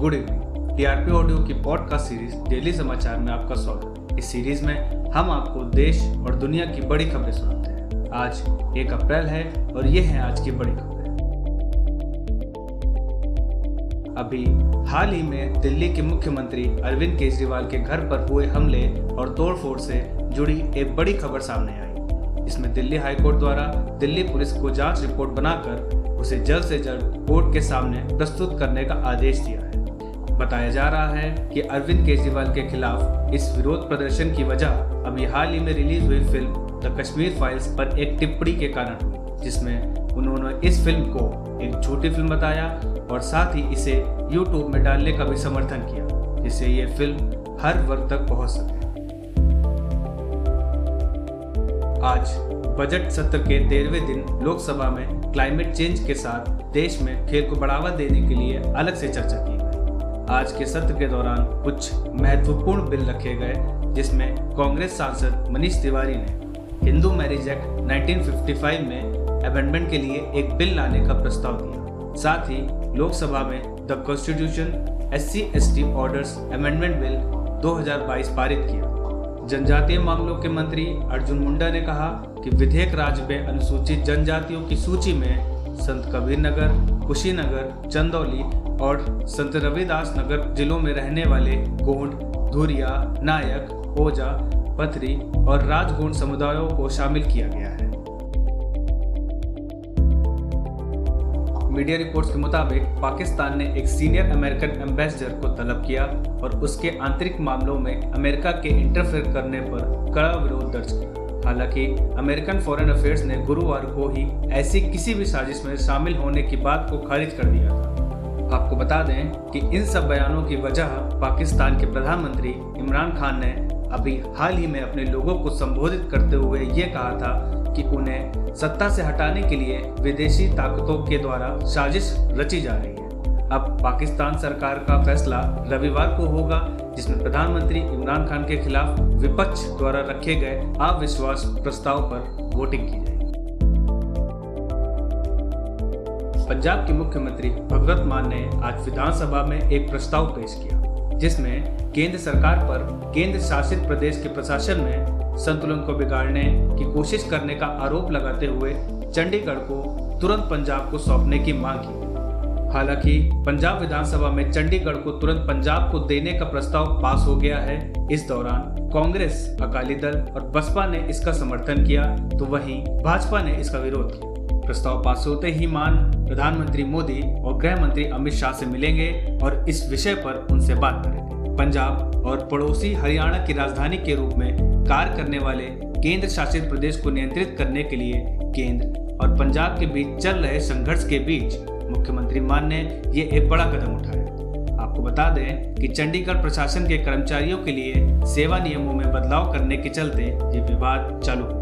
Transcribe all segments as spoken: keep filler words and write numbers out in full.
Good evening. TRP audio की podcast series daily समाचार में आपका स्वागत। इस सीरीज में हम आपको देश और दुनिया की बड़ी खबरें सुनाते हैं। आज एक अप्रैल है और ये है आज की बड़ी खबरें। अभी हाल ही में दिल्ली के मुख्यमंत्री अरविंद केजरीवाल के घर पर हुए हमले और तोड़फोड़ से जुड़ी एक बड़ी खबर सामने आई। इसमें दिल्ली हाई कोर्ट द्वारा दिल्ली पुलिस को जाँच रिपोर्ट बनाकर उसे जल्द से जल्द कोर्ट के सामने प्रस्तुत करने का आदेश दिया है। बताया जा रहा है कि अरविंद केजरीवाल के खिलाफ इस विरोध प्रदर्शन की वजह अभी हाल ही में रिलीज हुई फिल्म द कश्मीर फाइल्स पर एक टिप्पणी के कारण हुई, जिसमें उन्होंने इस फिल्म को एक झूठी फिल्म बताया और साथ ही इसे यूट्यूब में डालने का भी समर्थन किया, जिससे ये फिल्म हर वर्ग तक पहुँच सके। आज बजट सत्र के तेरहवें दिन लोकसभा में क्लाइमेट चेंज के साथ देश में खेल को बढ़ावा देने के लिए अलग से चर्चा की गई। आज के सत्र के दौरान कुछ महत्वपूर्ण बिल रखे गए, जिसमें कांग्रेस सांसद मनीष तिवारी ने Hindu marriage act nineteen fifty five में अमेंडमेंट के लिए एक बिल लाने का प्रस्ताव दिया। साथ ही लोकसभा में the constitution S C ST amendment bill दो हज़ार बाईस पारित किया। जनजातीय मामलों के मंत्री अर्जुन मुंडा ने कहा कि विधेयक राज्य में अनुसूचित जनजातियों की सूची में संत कबीर नगर, कुशीनगर, चंदौली और संत रविदास नगर जिलों में रहने वाले गोंड, धुरिया, नायक, ओझा, पथरी और राजगोंड समुदायों को शामिल किया गया है। मीडिया रिपोर्ट्स के मुताबिक पाकिस्तान ने एक सीनियर अमेरिकन एम्बेसडर को तलब किया और उसके आंतरिक मामलों में अमेरिका के इंटरफेयर करने पर कड़ा विरोध दर्ज किया। हालांकि अमेरिकन फॉरेन अफेयर्स ने गुरुवार को ही ऐसी किसी भी साजिश में शामिल होने की बात को खारिज कर दिया था। आपको बता दें कि इन सब बयानों की वजह पाकिस्तान के प्रधानमंत्री इमरान खान ने अभी हाल ही में अपने लोगों को संबोधित करते हुए ये कहा था कि उन्हें सत्ता से हटाने के लिए विदेशी ताकतों के द्वारा साजिश रची जा रही है। अब पाकिस्तान सरकार का फैसला रविवार को होगा, जिसमें प्रधानमंत्री इमरान खान के खिलाफ विपक्ष द्वारा रखे गए अविश्वास प्रस्ताव पर वोटिंग की जाएगी। पंजाब के मुख्यमंत्री भगवंत मान ने आज विधानसभा में एक प्रस्ताव पेश किया, जिसमें केंद्र सरकार पर केंद्र शासित प्रदेश के प्रशासन में संतुलन को बिगाड़ने की कोशिश करने का आरोप लगाते हुए चंडीगढ़ को तुरंत पंजाब को सौंपने की मांग की। हालांकि पंजाब विधानसभा में चंडीगढ़ को तुरंत पंजाब को देने का प्रस्ताव पास हो गया है। इस दौरान कांग्रेस, अकाली दल और बसपा ने इसका समर्थन किया, तो वहीं भाजपा ने इसका विरोध किया। प्रस्ताव पास होते ही मान प्रधानमंत्री मोदी और गृह मंत्री अमित शाह से मिलेंगे और इस विषय पर उनसे बात करेंगे। पंजाब और पड़ोसी हरियाणा की राजधानी के रूप में कार्य करने वाले केंद्र शासित प्रदेश को नियंत्रित करने के लिए केंद्र और पंजाब के बीच चल रहे संघर्ष के बीच मुख्यमंत्री मान ने ये एक बड़ा कदम उठाया। आपको बता दें कि चंडीगढ़ प्रशासन के कर्मचारियों के लिए सेवा नियमों में बदलाव करने के चलते ये विवाद चालू हुआ।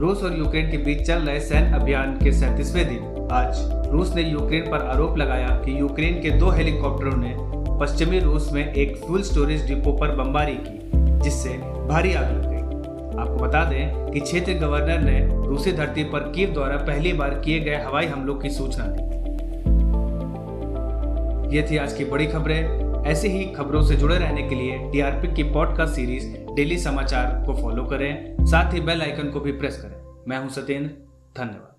रूस और यूक्रेन के बीच चल रहे सैन्य अभियान के सैंतीसवें दिन आज रूस ने यूक्रेन पर आरोप लगाया कि यूक्रेन के दो हेलीकॉप्टरों ने पश्चिमी रूस में एक फ्यूल स्टोरेज डिपो पर बमबारी की, जिससे भारी आग लग गई। आपको बता दें कि क्षेत्र गवर्नर ने रूसी धरती पर कीव द्वारा पहली बार किए गए हवाई हमलों की सूचना दी। ये थी आज की बड़ी खबरें। ऐसी ही खबरों से जुड़े रहने के लिए टीआरपी की पॉडकास्ट सीरीज डेली समाचार को फॉलो करें, साथ ही बेल आइकन को भी प्रेस करें। मैं हूं सत्यन, धन्यवाद।